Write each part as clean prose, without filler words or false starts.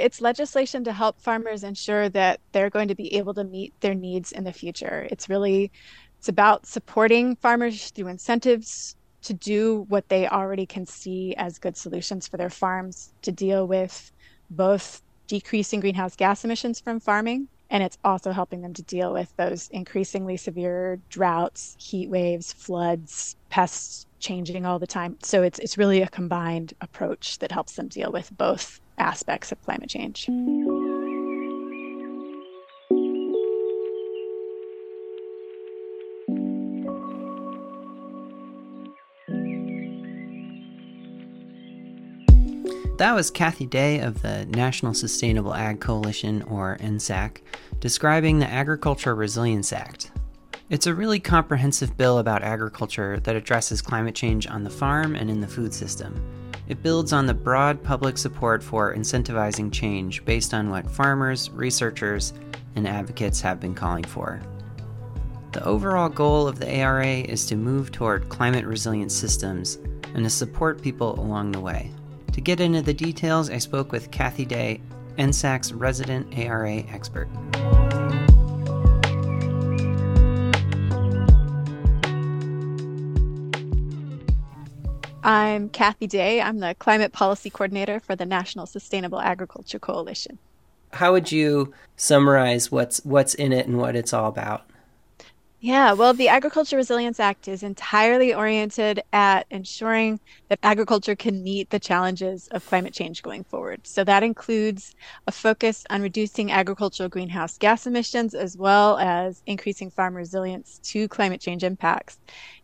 It's legislation to help farmers ensure that they're going to be able to meet their needs in the future. It's about supporting farmers through incentives to do what they already can see as good solutions for their farms to deal with both decreasing greenhouse gas emissions from farming, and it's also helping them to deal with those increasingly severe droughts, heat waves, floods, pests changing all the time. So it's really a combined approach that helps them deal with both aspects of climate change. That was Cathy Day of the National Sustainable Ag Coalition, or NSAC, describing the Agriculture Resilience Act. It's a really comprehensive bill about agriculture that addresses climate change on the farm and in the food system. It builds on the broad public support for incentivizing change based on what farmers, researchers, and advocates have been calling for. The overall goal of the ARA is to move toward climate-resilient systems and to support people along the way. To get into the details, I spoke with Cathy Day, NSAC's resident ARA expert. I'm Cathy Day. I'm the Climate Policy Coordinator for the National Sustainable Agriculture Coalition. How would you summarize what's in it and what it's all about? Yeah, well, the Agriculture Resilience Act is entirely oriented at ensuring that agriculture can meet the challenges of climate change going forward. So that includes a focus on reducing agricultural greenhouse gas emissions, as well as increasing farm resilience to climate change impacts.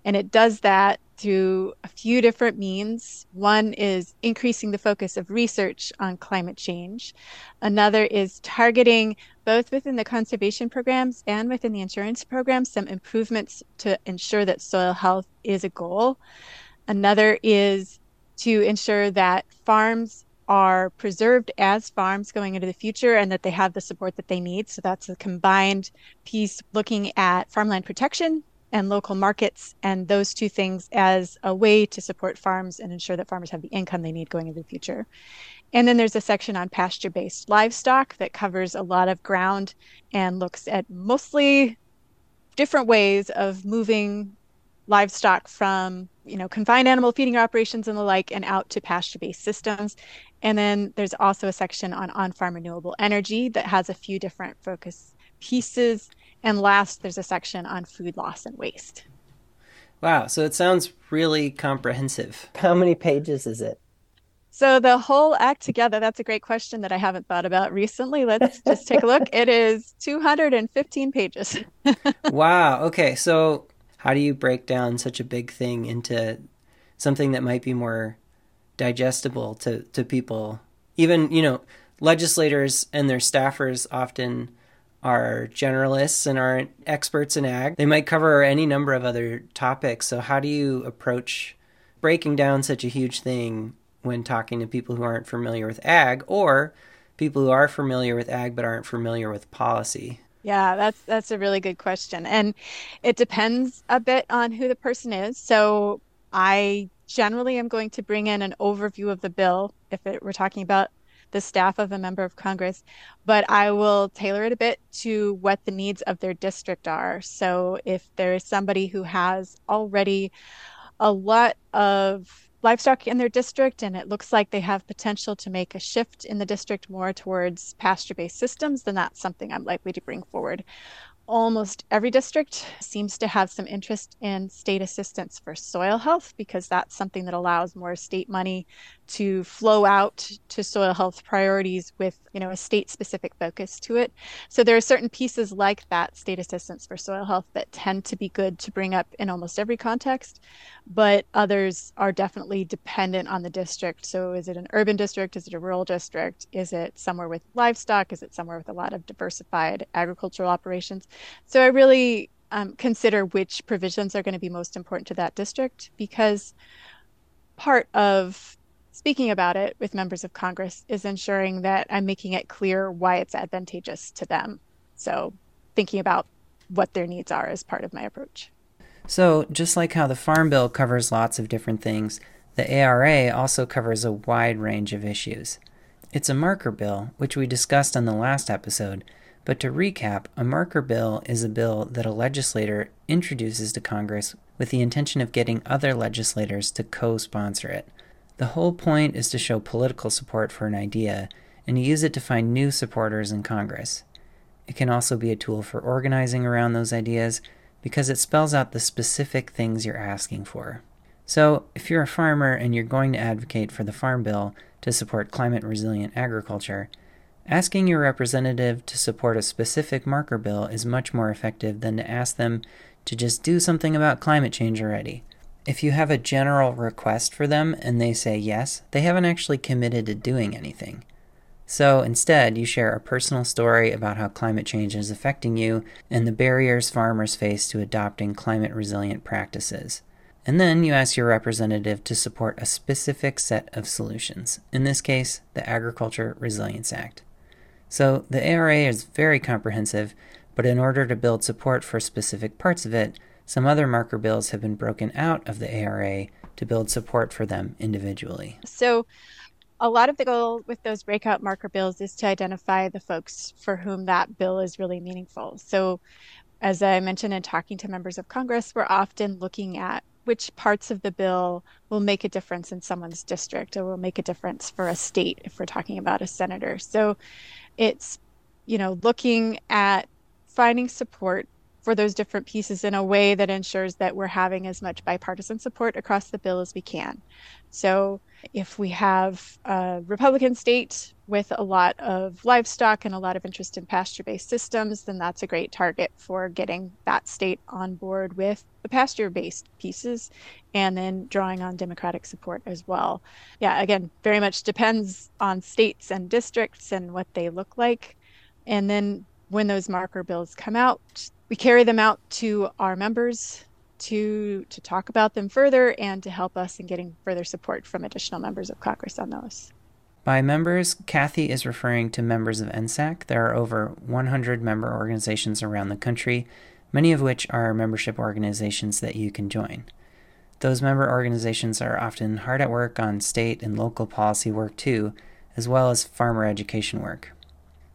And it does that through a few different means. One is increasing the focus of research on climate change. Another is targeting, both within the conservation programs and within the insurance programs, some improvements to ensure that soil health is a goal. Another is to ensure that farms are preserved as farms going into the future and that they have the support that they need. So that's a combined piece looking at farmland protection and local markets, and those two things as a way to support farms and ensure that farmers have the income they need going into the future. And then there's a section on pasture-based livestock that covers a lot of ground and looks at mostly different ways of moving livestock from, confined animal feeding operations and the like, and out to pasture-based systems. And then there's also a section on on-farm renewable energy that has a few different focus pieces. And last, there's a section on food loss and waste. Wow, so it sounds really comprehensive. How many pages is it? So the whole act together, that's a great question that I haven't thought about recently. Let's just take a look. It is 215 pages. Wow, okay. So how do you break down such a big thing into something that might be more digestible to people? Even, legislators and their staffers often are generalists and aren't experts in ag. They might cover any number of other topics. So how do you approach breaking down such a huge thing when talking to people who aren't familiar with ag, or people who are familiar with ag but aren't familiar with policy? Yeah, that's a really good question. And it depends a bit on who the person is. So I generally am going to bring in an overview of the bill if we're talking about the staff of a member of Congress, but I will tailor it a bit to what the needs of their district are. So if there is somebody who has already a lot of livestock in their district and it looks like they have potential to make a shift in the district more towards pasture-based systems, then that's something I'm likely to bring forward. Almost every district seems to have some interest in state assistance for soil health, because that's something that allows more state money to flow out to soil health priorities with, a state-specific focus to it. So there are certain pieces like that, state assistance for soil health, that tend to be good to bring up in almost every context, but others are definitely dependent on the district. So is it an urban district? Is it a rural district? Is it somewhere with livestock? Is it somewhere with a lot of diversified agricultural operations? So I really consider which provisions are going to be most important to that district, because part of speaking about it with members of Congress is ensuring that I'm making it clear why it's advantageous to them. So thinking about what their needs are is part of my approach. So just like how the Farm Bill covers lots of different things, the ARA also covers a wide range of issues. It's a marker bill, which we discussed on the last episode, but to recap, a marker bill is a bill that a legislator introduces to Congress with the intention of getting other legislators to co-sponsor it. The whole point is to show political support for an idea and to use it to find new supporters in Congress. It can also be a tool for organizing around those ideas because it spells out the specific things you're asking for. So, if you're a farmer and you're going to advocate for the Farm Bill to support climate-resilient agriculture, asking your representative to support a specific marker bill is much more effective than to ask them to just do something about climate change already. If you have a general request for them and they say yes, they haven't actually committed to doing anything. So instead, you share a personal story about how climate change is affecting you and the barriers farmers face to adopting climate-resilient practices. And then you ask your representative to support a specific set of solutions, in this case, the Agriculture Resilience Act. So the ARA is very comprehensive, but in order to build support for specific parts of it, some other marker bills have been broken out of the ARA to build support for them individually. So a lot of the goal with those breakout marker bills is to identify the folks for whom that bill is really meaningful. So as I mentioned in talking to members of Congress, we're often looking at which parts of the bill will make a difference in someone's district or will make a difference for a state if we're talking about a senator. So it's, looking at finding support for those different pieces in a way that ensures that we're having as much bipartisan support across the bill as we can. So if we have a Republican state with a lot of livestock and a lot of interest in pasture-based systems, then that's a great target for getting that state on board with the pasture-based pieces and then drawing on Democratic support as well. Yeah, again, very much depends on states and districts and what they look like. And then when those marker bills come out, we carry them out to our members to talk about them further and to help us in getting further support from additional members of Congress on those. By members, Cathy is referring to members of NSAC. There are over 100 member organizations around the country, many of which are membership organizations that you can join. Those member organizations are often hard at work on state and local policy work too, as well as farmer education work.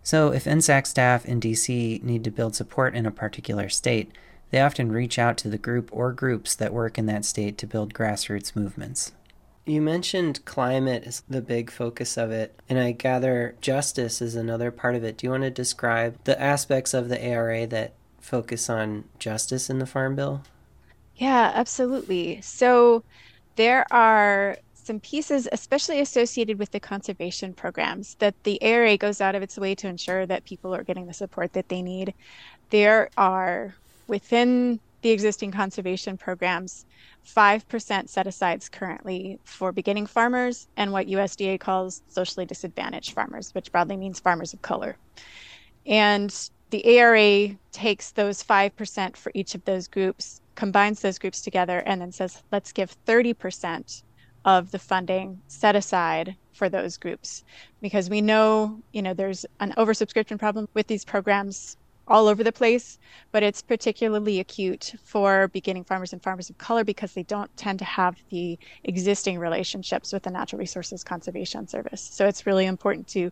So if NSAC staff in DC need to build support in a particular state, they often reach out to the group or groups that work in that state to build grassroots movements. You mentioned climate is the big focus of it, and I gather justice is another part of it. Do you want to describe the aspects of the ARA that focus on justice in the Farm Bill? Yeah, absolutely. So there are some pieces, especially associated with the conservation programs, that the ARA goes out of its way to ensure that people are getting the support that they need. There are, within the existing conservation programs, 5% set-asides currently for beginning farmers and what USDA calls socially disadvantaged farmers, which broadly means farmers of color. And the ARA takes those 5% for each of those groups, combines those groups together, and then says, let's give 30% of the funding set aside for those groups, because we know, there's an oversubscription problem with these programs all over the place, but it's particularly acute for beginning farmers and farmers of color because they don't tend to have the existing relationships with the Natural Resources Conservation Service. So it's really important to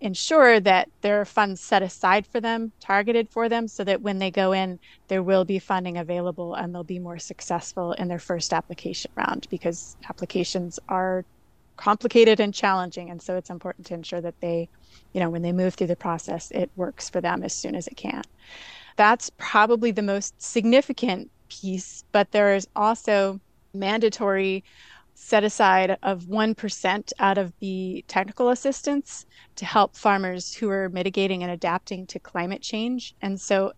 ensure that there are funds set aside for them, targeted for them, so that when they go in, there will be funding available and they'll be more successful in their first application round, because applications are complicated and challenging. And so it's important to ensure that they, when they move through the process, it works for them as soon as it can. That's probably the most significant piece, but there is also mandatory set aside of 1% out of the technical assistance to help farmers who are mitigating and adapting to climate change. And so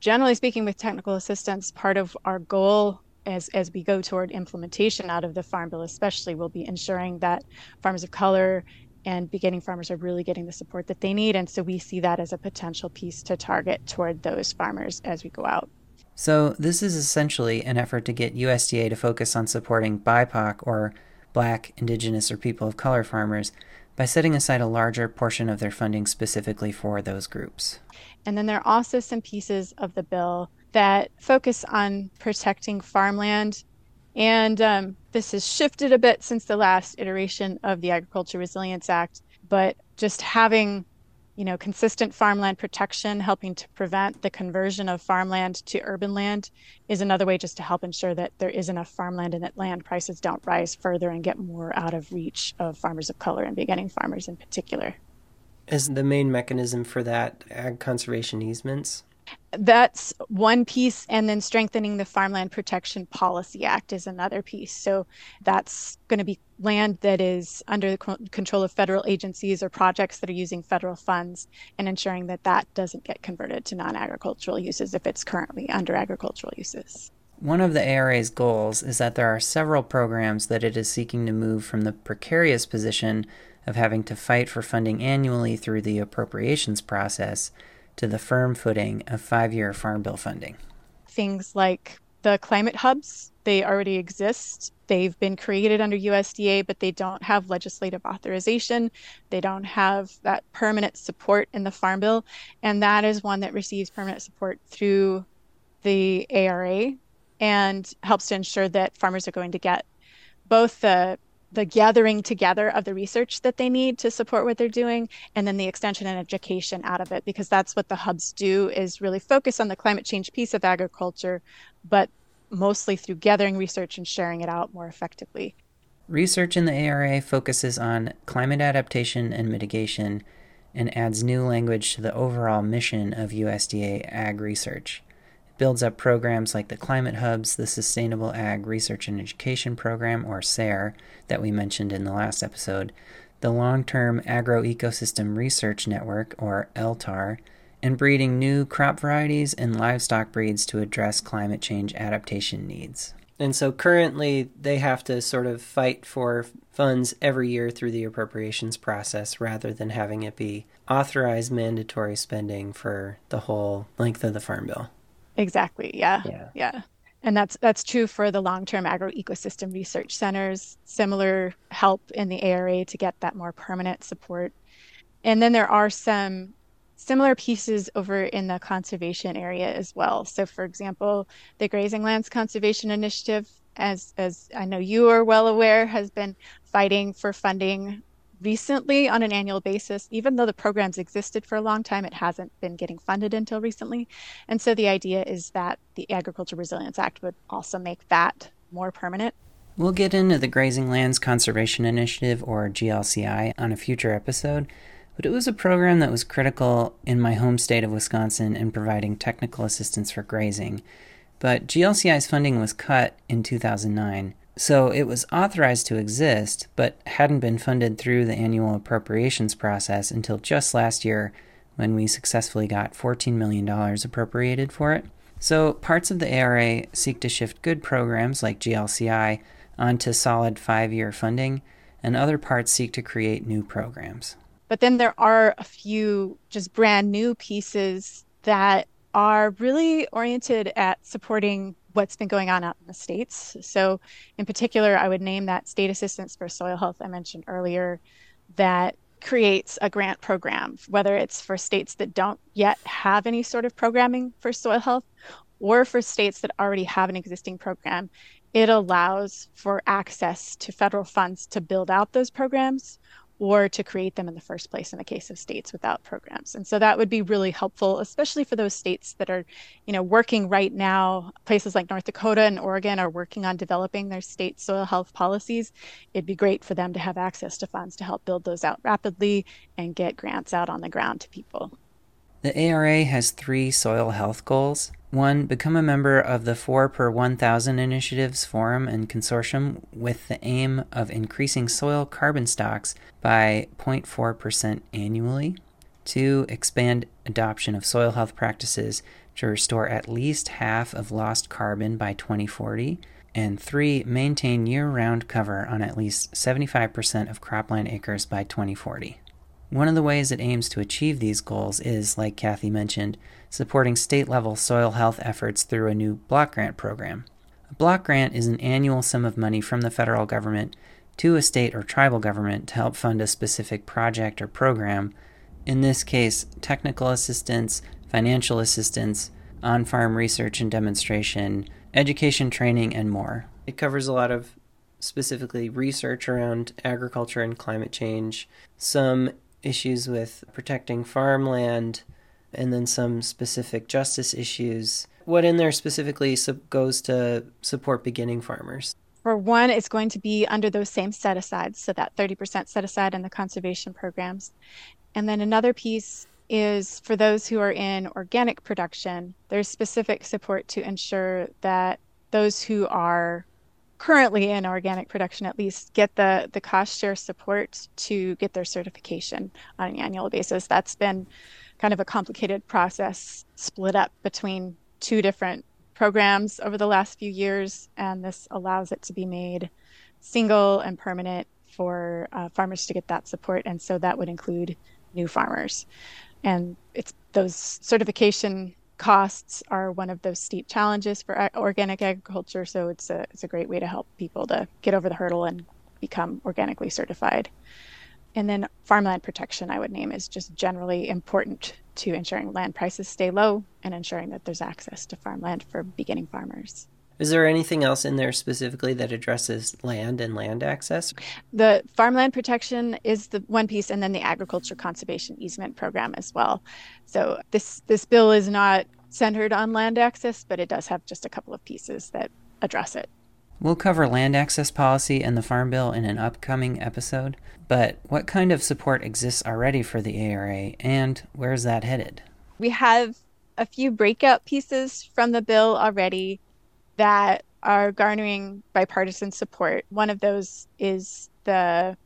generally speaking, with technical assistance, part of our goal as we go toward implementation out of the Farm Bill especially will be ensuring that farmers of color and beginning farmers are really getting the support that they need. And so we see that as a potential piece to target toward those farmers as we go out. So this is essentially an effort to get USDA to focus on supporting BIPOC, or Black, Indigenous, or people of color farmers, by setting aside a larger portion of their funding specifically for those groups. And then there are also some pieces of the bill that focus on protecting farmland. And this has shifted a bit since the last iteration of the Agriculture Resilience Act, but just having, you know, consistent farmland protection, helping to prevent the conversion of farmland to urban land is another way just to help ensure that there is enough farmland and that land prices don't rise further and get more out of reach of farmers of color and beginning farmers in particular. Is the main mechanism for that ag conservation easements? That's one piece, and then strengthening the Farmland Protection Policy Act is another piece. So that's going to be land that is under the control of federal agencies or projects that are using federal funds, and ensuring that that doesn't get converted to non-agricultural uses if it's currently under agricultural uses. One of the ARA's goals is that there are several programs that it is seeking to move from the precarious position of having to fight for funding annually through the appropriations process to the firm footing of 5-year Farm Bill funding. Things like the Climate Hubs, they already exist. They've been created under USDA, but they don't have legislative authorization. They don't have that permanent support in the Farm Bill. And that is one that receives permanent support through the ARA and helps to ensure that farmers are going to get both the gathering together of the research that they need to support what they're doing, and then the extension and education out of it, because that's what the hubs do, is really focus on the climate change piece of agriculture, but mostly through gathering research and sharing it out more effectively. Research in the ARA focuses on climate adaptation and mitigation and adds new language to the overall mission of USDA ag research. It builds up programs like the Climate Hubs, the Sustainable Ag Research and Education Program, or SARE, that we mentioned in the last episode, the Long-Term Agroecosystem Research Network, or LTAR, and breeding new crop varieties and livestock breeds to address climate change adaptation needs. And so currently they have to sort of fight for funds every year through the appropriations process rather than having it be authorized mandatory spending for the whole length of the Farm Bill. Exactly. Yeah. And that's true for the long-term agroecosystem research centers, similar help in the ARA to get that more permanent support. And then there are some similar pieces over in the conservation area as well. So for example, the Grazing Lands Conservation Initiative, as I know you are well aware, has been fighting for funding recently on an annual basis. Even though the program's existed for a long time, it hasn't been getting funded until recently. And so the idea is that the Agriculture Resilience Act would also make that more permanent. We'll get into the Grazing Lands Conservation Initiative, or GLCI, on a future episode, but it was a program that was critical in my home state of Wisconsin in providing technical assistance for grazing. But GLCI's funding was cut in 2009. So it was authorized to exist, but hadn't been funded through the annual appropriations process until just last year when we successfully got $14 million appropriated for it. So parts of the ARA seek to shift good programs like GLCI onto solid 5-year funding, and other parts seek to create new programs. But then there are a few just brand new pieces that are really oriented at supporting what's been going on out in the states. So in particular, I would name that state assistance for soil health I mentioned earlier, that creates a grant program, whether it's for states that don't yet have any sort of programming for soil health or for states that already have an existing program. It allows for access to federal funds to build out those programs or to create them in the first place in the case of states without programs. And so that would be really helpful, especially for those states that are, you know, working right now. Places like North Dakota and Oregon are working on developing their state soil health policies. It'd be great for them to have access to funds to help build those out rapidly and get grants out on the ground to people. The ARA has 3 soil health goals. 1, become a member of the 4 per 1,000 Initiatives Forum and Consortium with the aim of increasing soil carbon stocks by 0.4% annually. 2, expand adoption of soil health practices to restore at least half of lost carbon by 2040. And 3, maintain year-round cover on at least 75% of cropland acres by 2040. One of the ways it aims to achieve these goals is, like Cathy mentioned, supporting state-level soil health efforts through a new block grant program. A block grant is an annual sum of money from the federal government to a state or tribal government to help fund a specific project or program, in this case, technical assistance, financial assistance, on-farm research and demonstration, education, training, and more. It covers a lot of specifically research around agriculture and climate change, some issues with protecting farmland, and then some specific justice issues. What in there specifically goes to support beginning farmers? For one, it's going to be under those same set-asides, so that 30% set-aside in the conservation programs. And then another piece is for those who are in organic production, there's specific support to ensure that those who are currently in organic production at least get the cost share support to get their certification on an annual basis. That's been kind of a complicated process split up between two different programs over the last few years, and this allows it to be made single and permanent for farmers to get that support. And so that would include new farmers. And it's those certification costs are one of those steep challenges for organic agriculture. So it's a great way to help people to get over the hurdle and become organically certified. And then farmland protection, I would name, is just generally important to ensuring land prices stay low and ensuring that there's access to farmland for beginning farmers. Is there anything else in there specifically that addresses land and land access? The farmland protection is the one piece, and then the agriculture conservation easement program as well. So this bill is not centered on land access, but it does have just a couple of pieces that address it. We'll cover land access policy and the Farm Bill in an upcoming episode, but what kind of support exists already for the ARA, and where is that headed? We have a few breakout pieces from the bill already that are garnering bipartisan support. One of those is the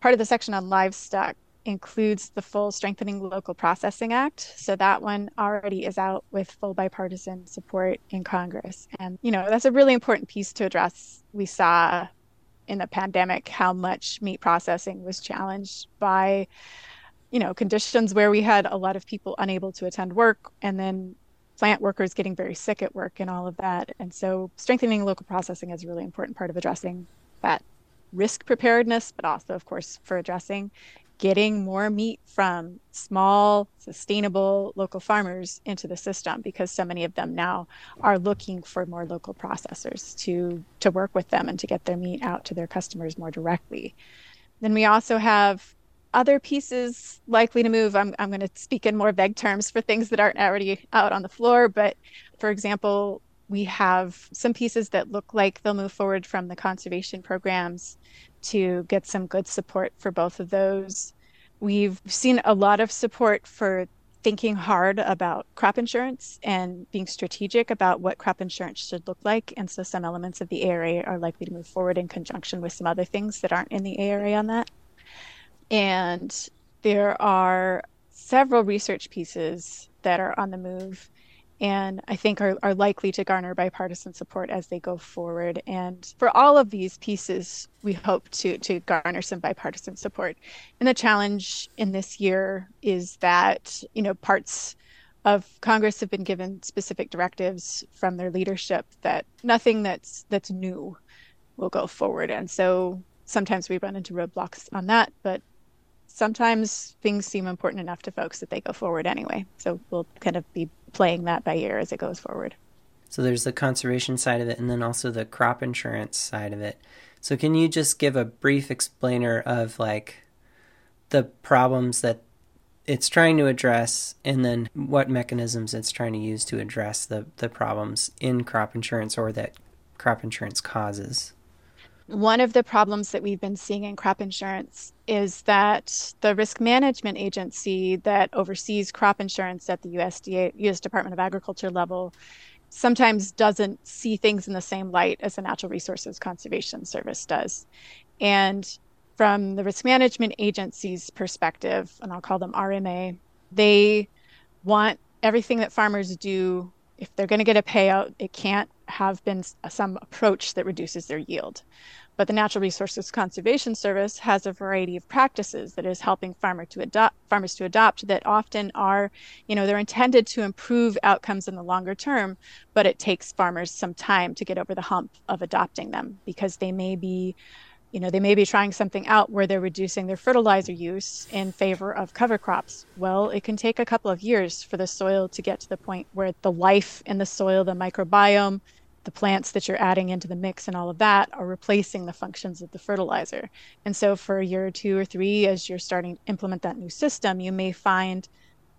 part of the section on livestock includes the full Strengthening Local Processing Act. So that one already is out with full bipartisan support in Congress. And, you know, that's a really important piece to address. We saw in the pandemic how much meat processing was challenged by, you know, conditions where we had a lot of people unable to attend work, and then plant workers getting very sick at work and all of that. And so strengthening local processing is a really important part of addressing that risk preparedness, but also, of course, for addressing getting more meat from small, sustainable local farmers into the system, because so many of them now are looking for more local processors to work with them and to get their meat out to their customers more directly. Then we also have other pieces likely to move. I'm going to speak in more vague terms for things that aren't already out on the floor, but for example, we have some pieces that look like they'll move forward from the conservation programs to get some good support for both of those. We've seen a lot of support for thinking hard about crop insurance and being strategic about what crop insurance should look like. And so some elements of the ARA are likely to move forward in conjunction with some other things that aren't in the ARA on that. And there are several research pieces that are on the move and I think are likely to garner bipartisan support as they go forward. And for all of these pieces, we hope to garner some bipartisan support. And the challenge in this year is that, you know, parts of Congress have been given specific directives from their leadership that nothing that's new will go forward. And so sometimes we run into roadblocks on that, but sometimes things seem important enough to folks that they go forward anyway. So we'll kind of be playing that by ear as it goes forward. So there's the conservation side of it and then also the crop insurance side of it. So can you just give a brief explainer of like the problems that it's trying to address and then what mechanisms it's trying to use to address the problems in crop insurance or that crop insurance causes? One of the problems that we've been seeing in crop insurance is that the risk management agency that oversees crop insurance at the USDA, U.S. Department of Agriculture level, sometimes doesn't see things in the same light as the Natural Resources Conservation Service does. And from the risk management agency's perspective, and I'll call them RMA, they want everything that farmers do, if they're going to get a payout, it can't have been some approach that reduces their yield. But the Natural Resources Conservation Service has a variety of practices that is helping farmers to adopt that often are, you know, they're intended to improve outcomes in the longer term, but it takes farmers some time to get over the hump of adopting them because they may be, you know, they may be trying something out where they're reducing their fertilizer use in favor of cover crops. Well, it can take a couple of years for the soil to get to the point where the life in the soil, the microbiome, the plants that you're adding into the mix and all of that are replacing the functions of the fertilizer. And so for a year or two or three, as you're starting to implement that new system, you may find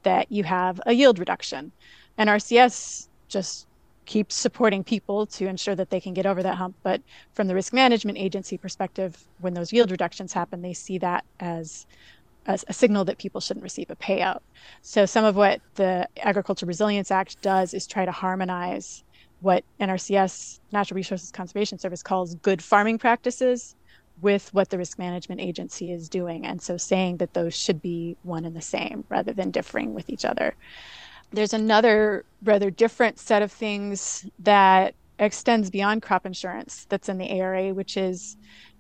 that you have a yield reduction. And RCS just keeps supporting people to ensure that they can get over that hump. But from the risk management agency perspective, when those yield reductions happen, they see that as a signal that people shouldn't receive a payout. So some of what the Agriculture Resilience Act does is try to harmonize what NRCS, Natural Resources Conservation Service, calls good farming practices with what the risk management agency is doing. And so saying that those should be one and the same rather than differing with each other. There's another rather different set of things that extends beyond crop insurance that's in the ARA, which is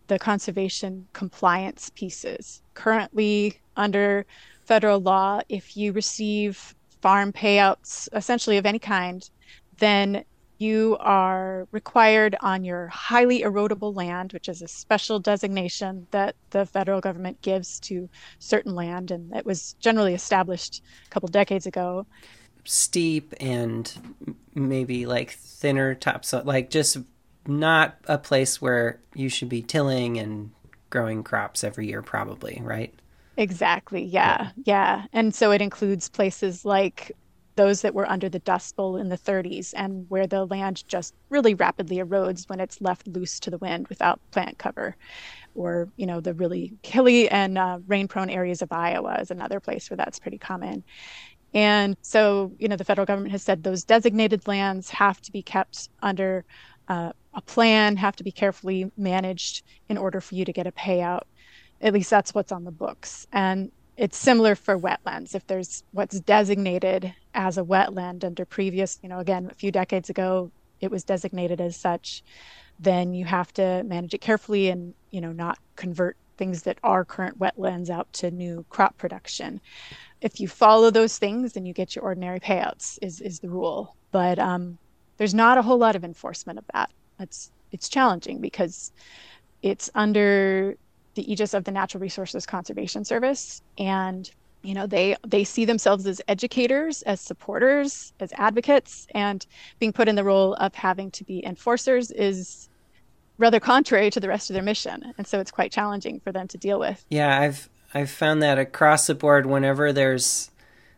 the conservation compliance pieces. Currently, under federal law, if you receive farm payouts, essentially of any kind, then you are required on your highly erodible land, which is a special designation that the federal government gives to certain land, and it was generally established a couple decades ago. Steep and maybe like thinner topsoil, like just not a place where you should be tilling and growing crops every year, probably, right? Exactly, yeah. And so it includes places like those that were under the Dust Bowl in the 30s and where the land just really rapidly erodes when it's left loose to the wind without plant cover. Or, you know, the really hilly and rain-prone areas of Iowa is another place where that's pretty common. And so, you know, the federal government has said those designated lands have to be kept under a plan, have to be carefully managed in order for you to get a payout. At least that's what's on the books. And it's similar for wetlands. If there's what's designated as a wetland under previous, you know, again, a few decades ago, it was designated as such, then you have to manage it carefully and, you know, not convert things that are current wetlands out to new crop production. If you follow those things, then you get your ordinary payouts is the rule. But there's not a whole lot of enforcement of that. It's challenging because it's under the aegis of the Natural Resources Conservation Service. And, you know, they see themselves as educators, as supporters, as advocates, and being put in the role of having to be enforcers is rather contrary to the rest of their mission. And so it's quite challenging for them to deal with. Yeah, I've found that across the board, whenever there's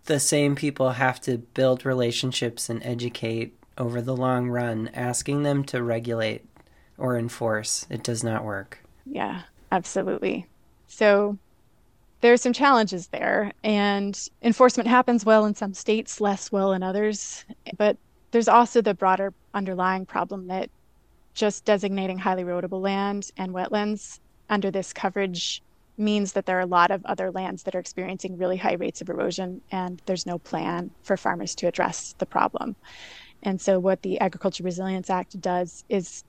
the same people have to build relationships and educate over the long run, asking them to regulate or enforce, it does not work. Yeah. Absolutely. So there are some challenges there, and enforcement happens well in some states, less well in others. But there's also the broader underlying problem that just designating highly erodible land and wetlands under this coverage means that there are a lot of other lands that are experiencing really high rates of erosion, and there's no plan for farmers to address the problem. And so what the Agriculture Resilience Act does is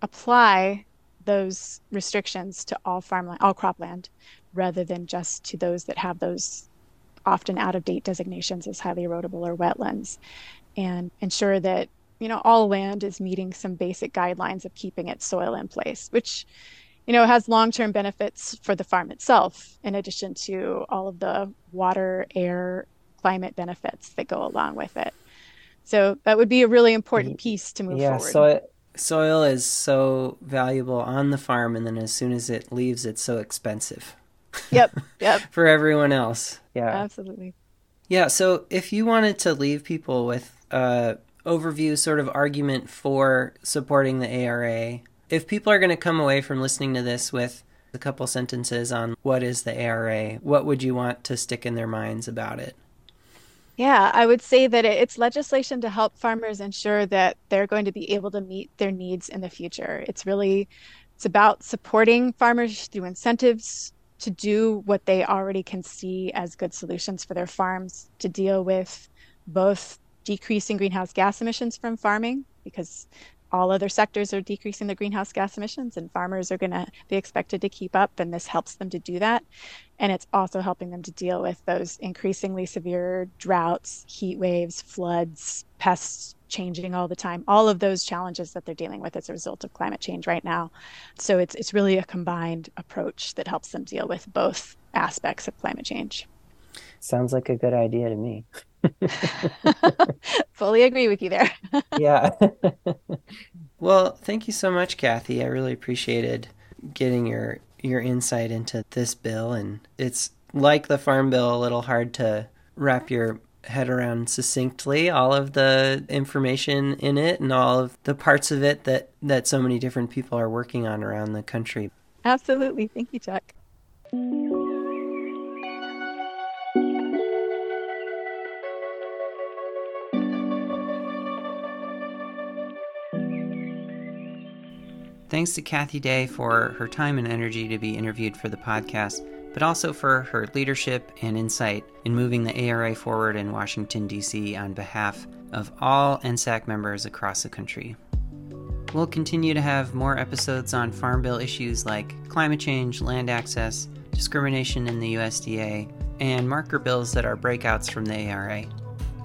apply those restrictions to all farmland, all cropland, rather than just to those that have those often out-of-date designations as highly erodible or wetlands, and ensure that, you know, all land is meeting some basic guidelines of keeping its soil in place, which, you know, has long-term benefits for the farm itself, in addition to all of the water, air, climate benefits that go along with it. So that would be a really important piece to move forward. Soil is so valuable on the farm, and then as soon as it leaves, it's so expensive. Yep. For everyone else. Yeah. Absolutely. Yeah, so if you wanted to leave people with an overview sort of argument for supporting the ARA, if people are going to come away from listening to this with a couple sentences on what is the ARA, what would you want to stick in their minds about it? Yeah, I would say that it's legislation to help farmers ensure that they're going to be able to meet their needs in the future. It's about supporting farmers through incentives to do what they already can see as good solutions for their farms to deal with both decreasing greenhouse gas emissions from farming, because all other sectors are decreasing their greenhouse gas emissions and farmers are going to be expected to keep up, and this helps them to do that. And it's also helping them to deal with those increasingly severe droughts, heat waves, floods, pests changing all the time, all of those challenges that they're dealing with as a result of climate change right now. So it's really a combined approach that helps them deal with both aspects of climate change. Sounds like a good idea to me. Fully agree with you there. Yeah. Well, thank you so much, Cathy. I really appreciated getting your insight into this bill. And it's like the Farm Bill, a little hard to wrap your head around succinctly all of the information in it and all of the parts of it that so many different people are working on around the country. Absolutely. Thank you, Chuck. Thanks to Cathy Day for her time and energy to be interviewed for the podcast, but also for her leadership and insight in moving the ARA forward in Washington, D.C. on behalf of all NSAC members across the country. We'll continue to have more episodes on Farm Bill issues like climate change, land access, discrimination in the USDA, and marker bills that are breakouts from the ARA.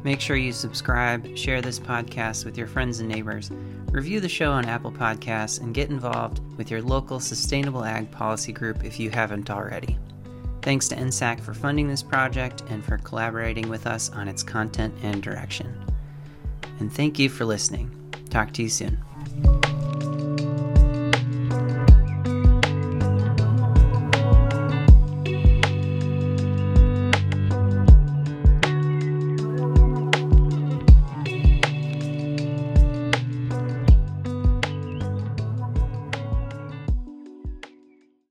Make sure you subscribe, share this podcast with your friends and neighbors, review the show on Apple Podcasts, and get involved with your local Sustainable Ag Policy Group if you haven't already. Thanks to NSAC for funding this project and for collaborating with us on its content and direction. And thank you for listening. Talk to you soon.